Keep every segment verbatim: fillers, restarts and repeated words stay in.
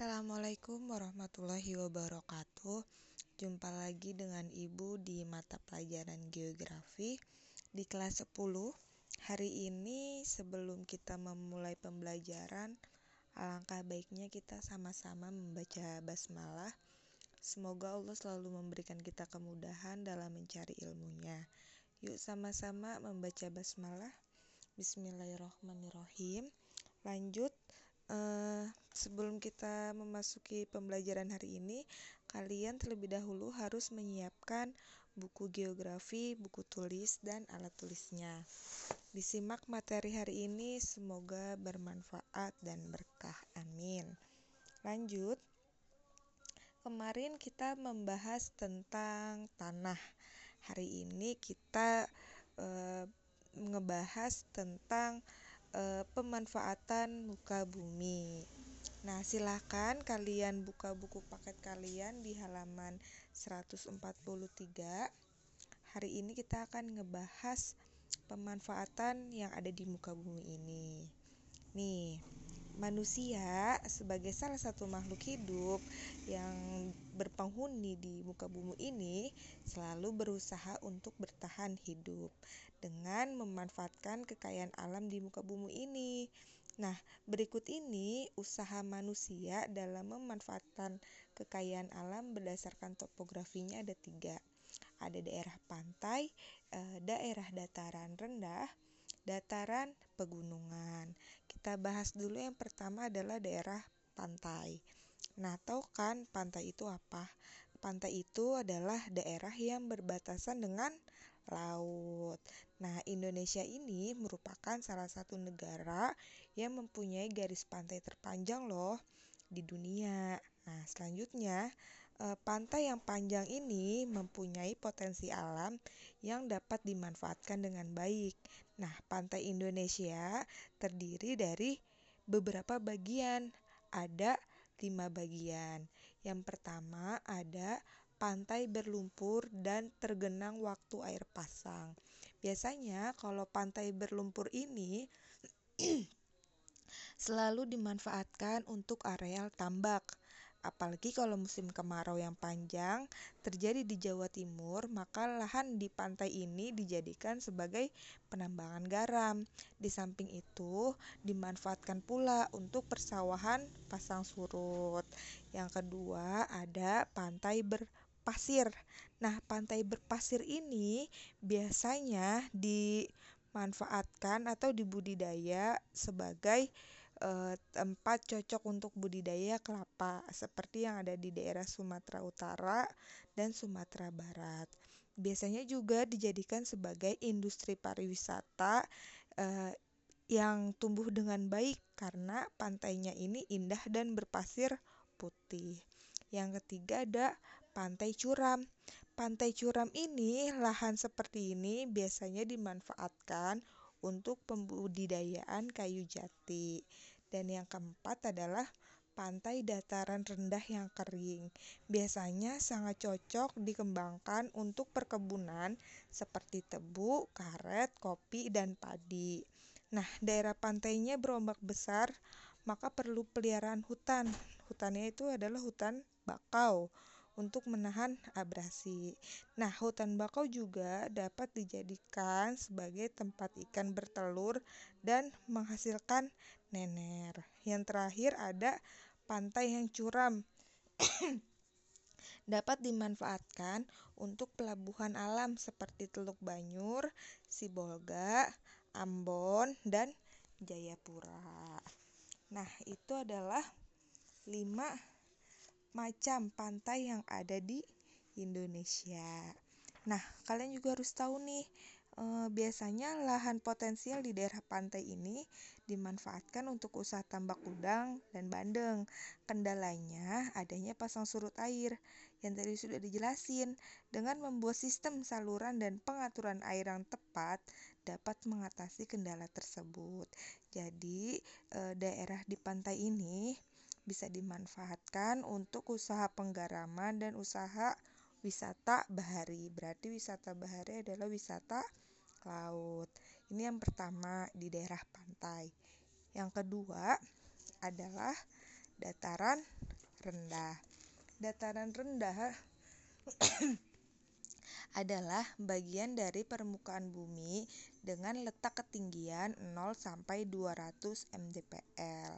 Assalamualaikum warahmatullahi wabarakatuh. Jumpa lagi dengan Ibu di mata pelajaran geografi di kelas sepuluh. Hari ini sebelum kita memulai pembelajaran, alangkah baiknya kita sama-sama membaca basmalah. Semoga Allah selalu memberikan kita kemudahan dalam mencari ilmunya. Yuk sama-sama membaca basmalah. Bismillahirrahmanirrahim. Lanjut. Uh, sebelum kita memasuki pembelajaran hari ini, kalian terlebih dahulu harus menyiapkan buku geografi, buku tulis, dan alat tulisnya. Disimak materi hari ini, semoga bermanfaat dan berkah. Amin. Lanjut. Kemarin kita membahas tentang tanah. Hari ini kita uh, ngebahas tentang E, pemanfaatan muka bumi. Nah, silahkan kalian buka buku paket kalian di halaman seratus empat puluh tiga. Hari ini kita akan ngebahas pemanfaatan yang ada di muka bumi ini. Nih, manusia sebagai salah satu makhluk hidup yang berpenghuni di muka bumi ini selalu berusaha untuk bertahan hidup dengan memanfaatkan kekayaan alam di muka bumi ini. Nah, berikut ini usaha manusia dalam memanfaatkan kekayaan alam berdasarkan topografinya ada tiga. Ada daerah pantai, daerah dataran rendah, dataran pegunungan. Kita bahas dulu yang pertama adalah daerah pantai. Nah, tahu kan pantai itu apa? Pantai itu adalah daerah yang berbatasan dengan laut. Nah, Indonesia ini merupakan salah satu negara yang mempunyai garis pantai terpanjang loh di dunia. Nah, selanjutnya e, pantai yang panjang ini mempunyai potensi alam yang dapat dimanfaatkan dengan baik. Nah, pantai Indonesia terdiri dari beberapa bagian. Ada lima bagian. Yang pertama ada pantai berlumpur dan tergenang waktu air pasang. Biasanya kalau pantai berlumpur ini selalu dimanfaatkan untuk areal tambak. Apalagi kalau musim kemarau yang panjang terjadi di Jawa Timur, maka lahan di pantai ini dijadikan sebagai penambangan garam. Di samping itu, dimanfaatkan pula untuk persawahan pasang surut. Yang kedua, ada pantai ber pasir. Nah, pantai berpasir ini biasanya dimanfaatkan atau dibudidaya sebagai e, tempat cocok untuk budidaya kelapa, seperti yang ada di daerah Sumatera Utara dan Sumatera Barat. Biasanya juga dijadikan sebagai industri pariwisata e, yang tumbuh dengan baik karena pantainya ini indah dan berpasir putih. Yang ketiga ada pantai curam. Pantai curam ini, lahan seperti ini biasanya dimanfaatkan untuk pembudidayaan kayu jati. Dan yang keempat adalah pantai dataran rendah yang kering. Biasanya sangat cocok dikembangkan untuk perkebunan seperti tebu, karet, kopi, dan padi. Nah, daerah pantainya berombak besar, maka perlu peliharaan hutan. Hutannya itu adalah hutan bakau untuk menahan abrasi. Nah, hutan bakau juga dapat dijadikan sebagai tempat ikan bertelur dan menghasilkan nener. Yang terakhir ada pantai yang curam. Dapat dimanfaatkan untuk pelabuhan alam seperti Teluk Banyur, Sibolga, Ambon, dan Jayapura. Nah, itu adalah lima macam pantai yang ada di Indonesia. Nah, kalian juga harus tahu nih, e, biasanya lahan potensial di daerah pantai ini dimanfaatkan untuk usaha tambak udang dan bandeng. Kendalanya adanya pasang surut air yang tadi sudah dijelasin. Dengan membuat sistem saluran dan pengaturan air yang tepat dapat mengatasi kendala tersebut. Jadi e, daerah di pantai ini bisa dimanfaatkan untuk usaha penggaraman dan usaha wisata bahari. Berarti wisata bahari adalah wisata laut. Ini yang pertama di daerah pantai. Yang kedua adalah dataran rendah. Dataran rendah adalah bagian dari permukaan bumi dengan letak ketinggian nol sampai dua ratus mdpl.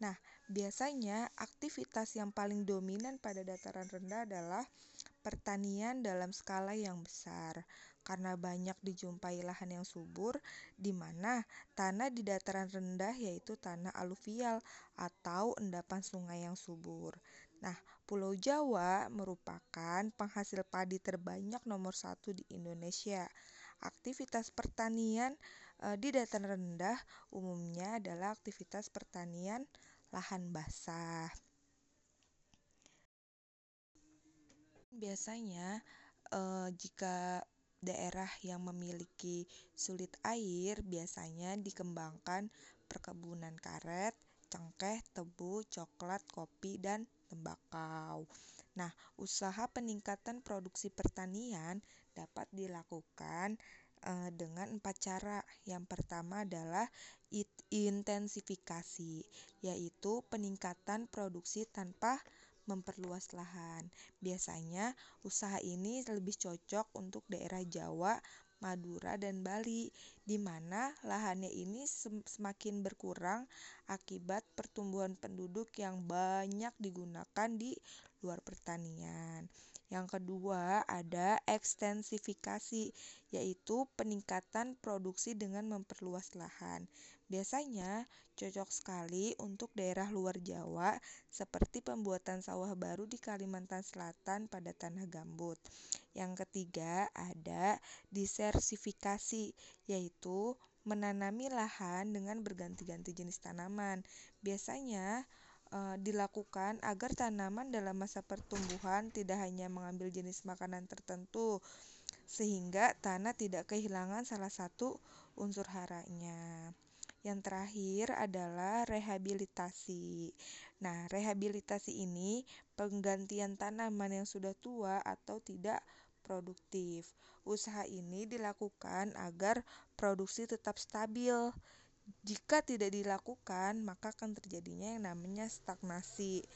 Nah, biasanya aktivitas yang paling dominan pada dataran rendah adalah pertanian dalam skala yang besar, karena banyak dijumpai lahan yang subur, di mana tanah di dataran rendah yaitu tanah aluvial atau endapan sungai yang subur. Nah, Pulau Jawa merupakan penghasil padi terbanyak nomor satu di Indonesia. Aktivitas pertanian e, di dataran rendah umumnya adalah aktivitas pertanian lahan basah. Biasanya e, jika daerah yang memiliki sulit air, biasanya dikembangkan perkebunan karet, cengkeh, tebu, coklat, kopi, dan tembakau. Nah, usaha peningkatan produksi pertanian dapat dilakukan e, dengan empat cara. Yang pertama adalah it, intensifikasi, yaitu peningkatan produksi tanpa memperluas lahan. Biasanya usaha ini lebih cocok untuk daerah Jawa, Madura, dan Bali, di mana lahannya ini semakin berkurang akibat pertumbuhan penduduk yang banyak digunakan di luar pertanian. Yang kedua ada ekstensifikasi, yaitu peningkatan produksi dengan memperluas lahan. Biasanya cocok sekali untuk daerah luar Jawa seperti pembuatan sawah baru di Kalimantan Selatan pada tanah gambut. Yang ketiga ada diversifikasi, yaitu menanami lahan dengan berganti-ganti jenis tanaman. Biasanya dilakukan agar tanaman dalam masa pertumbuhan tidak hanya mengambil jenis makanan tertentu, sehingga tanah tidak kehilangan salah satu unsur haranya. Yang terakhir adalah rehabilitasi. Nah, rehabilitasi ini penggantian tanaman yang sudah tua atau tidak produktif. Usaha ini dilakukan agar produksi tetap stabil. Jika tidak dilakukan, maka akan terjadinya yang namanya stagnasi.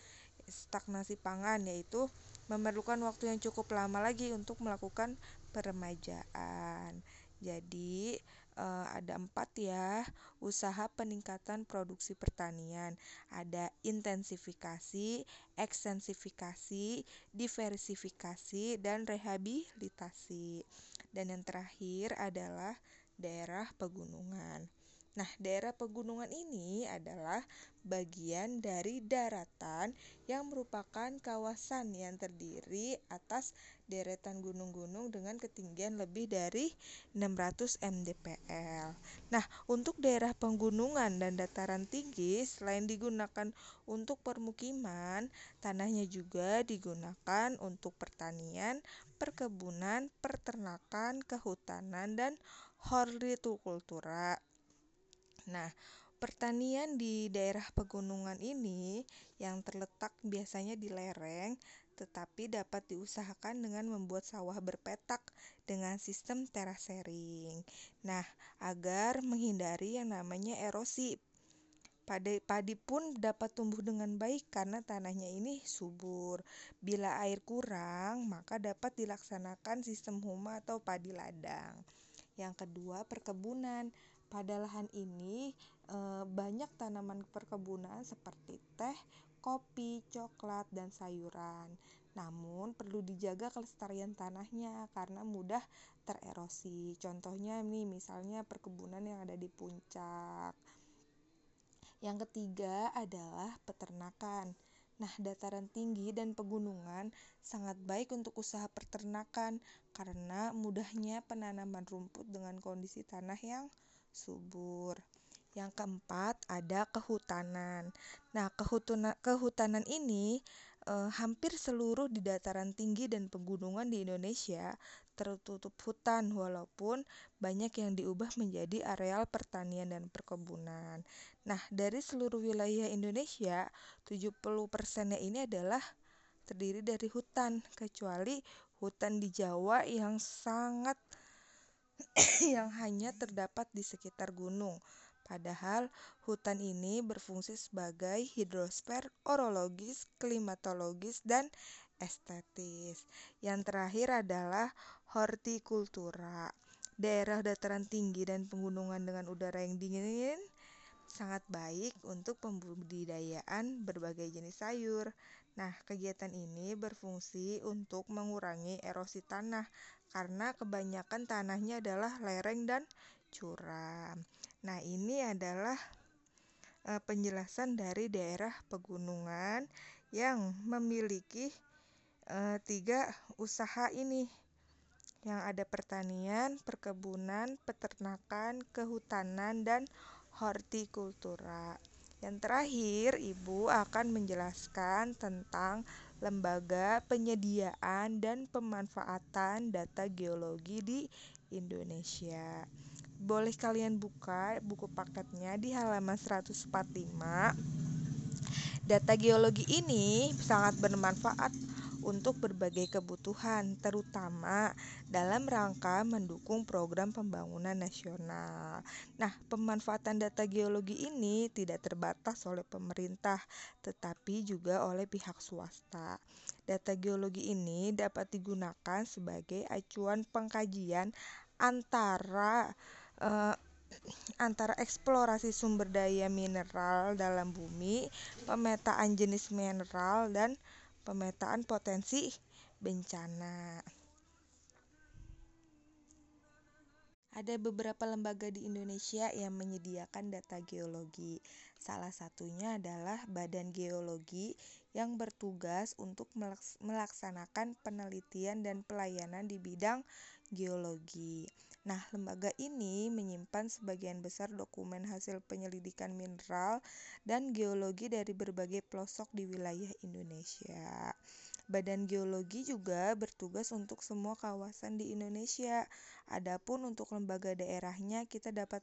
Stagnasi pangan yaitu memerlukan waktu yang cukup lama lagi untuk melakukan peremajaan. Jadi e, ada empat ya, usaha peningkatan produksi pertanian. Ada intensifikasi, ekstensifikasi, diversifikasi, dan rehabilitasi. Dan yang terakhir adalah daerah pegunungan. Nah, daerah pegunungan ini adalah bagian dari daratan yang merupakan kawasan yang terdiri atas deretan gunung-gunung dengan ketinggian lebih dari enam ratus mdpl. Nah, untuk daerah pegunungan dan dataran tinggi, selain digunakan untuk permukiman, tanahnya juga digunakan untuk pertanian, perkebunan, peternakan, kehutanan, dan hortikultura. Nah, pertanian di daerah pegunungan ini yang terletak biasanya di lereng, tetapi dapat diusahakan dengan membuat sawah berpetak dengan sistem terasering. Nah, agar menghindari yang namanya erosi, Padi, padi pun dapat tumbuh dengan baik karena tanahnya ini subur. Bila air kurang, maka dapat dilaksanakan sistem huma atau padi ladang. Yang kedua, perkebunan. Pada lahan ini e, banyak tanaman perkebunan seperti teh, kopi, coklat, dan sayuran. Namun perlu dijaga kelestarian tanahnya karena mudah tererosi. Contohnya nih, misalnya perkebunan yang ada di puncak. Yang ketiga adalah peternakan. Nah, dataran tinggi dan pegunungan sangat baik untuk usaha peternakan karena mudahnya penanaman rumput dengan kondisi tanah yang subur. Yang keempat ada kehutanan. Nah, kehutana, kehutanan ini e, hampir seluruh di dataran tinggi dan pegunungan di Indonesia tertutup hutan, walaupun banyak yang diubah menjadi areal pertanian dan perkebunan. Nah, dari seluruh wilayah Indonesia, tujuh puluh persennya ini adalah terdiri dari hutan, kecuali hutan di Jawa yang sangat yang hanya terdapat di sekitar gunung. Padahal hutan ini berfungsi sebagai hidrosfer orologis, klimatologis, dan estetis. Yang terakhir adalah hortikultura. Daerah dataran tinggi dan pegunungan dengan udara yang dingin sangat baik untuk pembudidayaan berbagai jenis sayur. Nah, kegiatan ini berfungsi untuk mengurangi erosi tanah karena kebanyakan tanahnya adalah lereng dan curam. Nah, ini adalah e, penjelasan dari daerah pegunungan yang memiliki e, tiga usaha ini, yang ada pertanian, perkebunan, peternakan, kehutanan, dan hortikultura. Yang terakhir, Ibu akan menjelaskan tentang lembaga penyediaan dan pemanfaatan data geologi di Indonesia. Boleh kalian buka buku paketnya di halaman seratus empat puluh lima. Data geologi ini sangat bermanfaat untuk berbagai kebutuhan, terutama dalam rangka mendukung program pembangunan nasional. Nah, pemanfaatan data geologi ini tidak terbatas oleh pemerintah, tetapi juga oleh pihak swasta. Data geologi ini dapat digunakan sebagai acuan pengkajian antara eh, antara eksplorasi sumber daya mineral dalam bumi, pemetaan jenis mineral, dan pemetaan potensi bencana. Ada beberapa lembaga di Indonesia yang menyediakan data geologi. Salah satunya adalah Badan Geologi yang bertugas untuk melaksanakan penelitian dan pelayanan di bidang geologi. Nah, lembaga ini menyimpan sebagian besar dokumen hasil penyelidikan mineral dan geologi dari berbagai pelosok di wilayah Indonesia. Badan Geologi juga bertugas untuk semua kawasan di Indonesia. Adapun untuk lembaga daerahnya, kita dapat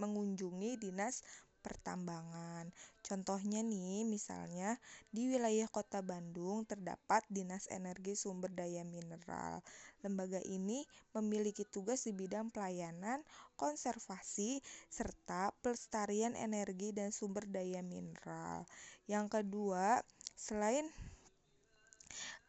mengunjungi Dinas Pertambangan. Contohnya nih, misalnya di wilayah Kota Bandung terdapat Dinas Energi Sumber Daya Mineral. Lembaga ini memiliki tugas di bidang pelayanan, konservasi, serta pelestarian energi dan sumber daya mineral. Yang kedua, selain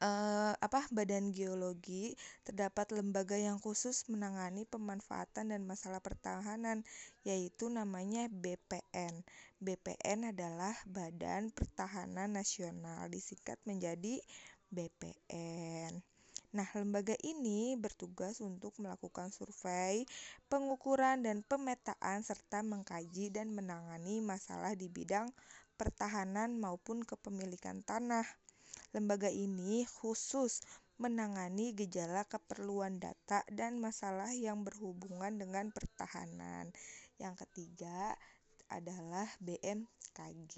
Uh, apa Badan Geologi, terdapat lembaga yang khusus menangani pemanfaatan dan masalah pertahanan, yaitu namanya B P N. B P N adalah Badan Pertanahan Nasional, disingkat menjadi B P N. Nah, lembaga ini bertugas untuk melakukan survei, pengukuran, dan pemetaan, serta mengkaji dan menangani masalah di bidang pertahanan maupun kepemilikan tanah. Lembaga ini khusus menangani gejala keperluan data dan masalah yang berhubungan dengan pertahanan. Yang ketiga adalah B M K G.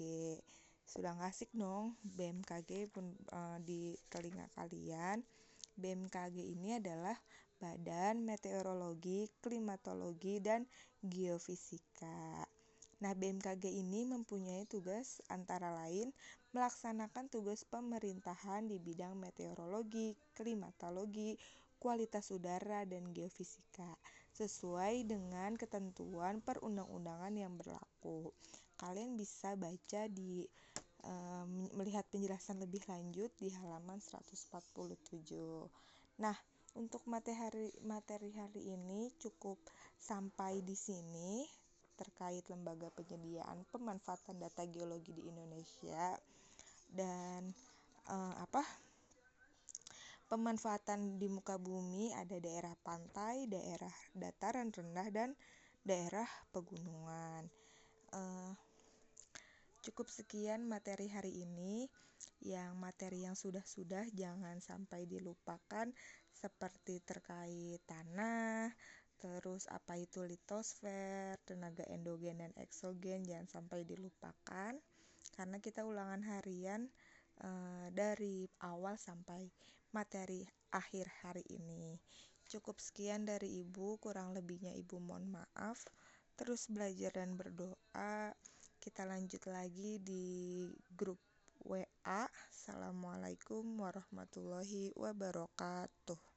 Sudah ngasik dong B M K G pun e, di telinga kalian. B M K G ini adalah Badan Meteorologi, Klimatologi, dan Geofisika. Nah, B M K G ini mempunyai tugas antara lain melaksanakan tugas pemerintahan di bidang meteorologi, klimatologi, kualitas udara, dan geofisika sesuai dengan ketentuan perundang-undangan yang berlaku. Kalian bisa baca di e, melihat penjelasan lebih lanjut di halaman seratus empat puluh tujuh. Nah, untuk materi materi hari ini cukup sampai di sini terkait lembaga penyediaan pemanfaatan data geologi di Indonesia dan eh, apa pemanfaatan di muka bumi. Ada daerah pantai, daerah dataran rendah, dan daerah pegunungan. Eh, cukup sekian materi hari ini. Yang materi yang sudah-sudah jangan sampai dilupakan, seperti terkait tanah, terus apa itu litosfer, tenaga endogen dan eksogen, jangan sampai dilupakan karena kita ulangan harian e, dari awal sampai materi akhir hari ini. Cukup sekian dari Ibu, kurang lebihnya Ibu mohon maaf. Terus belajar dan berdoa. Kita lanjut lagi di grup W A. Assalamualaikum warahmatullahi wabarakatuh.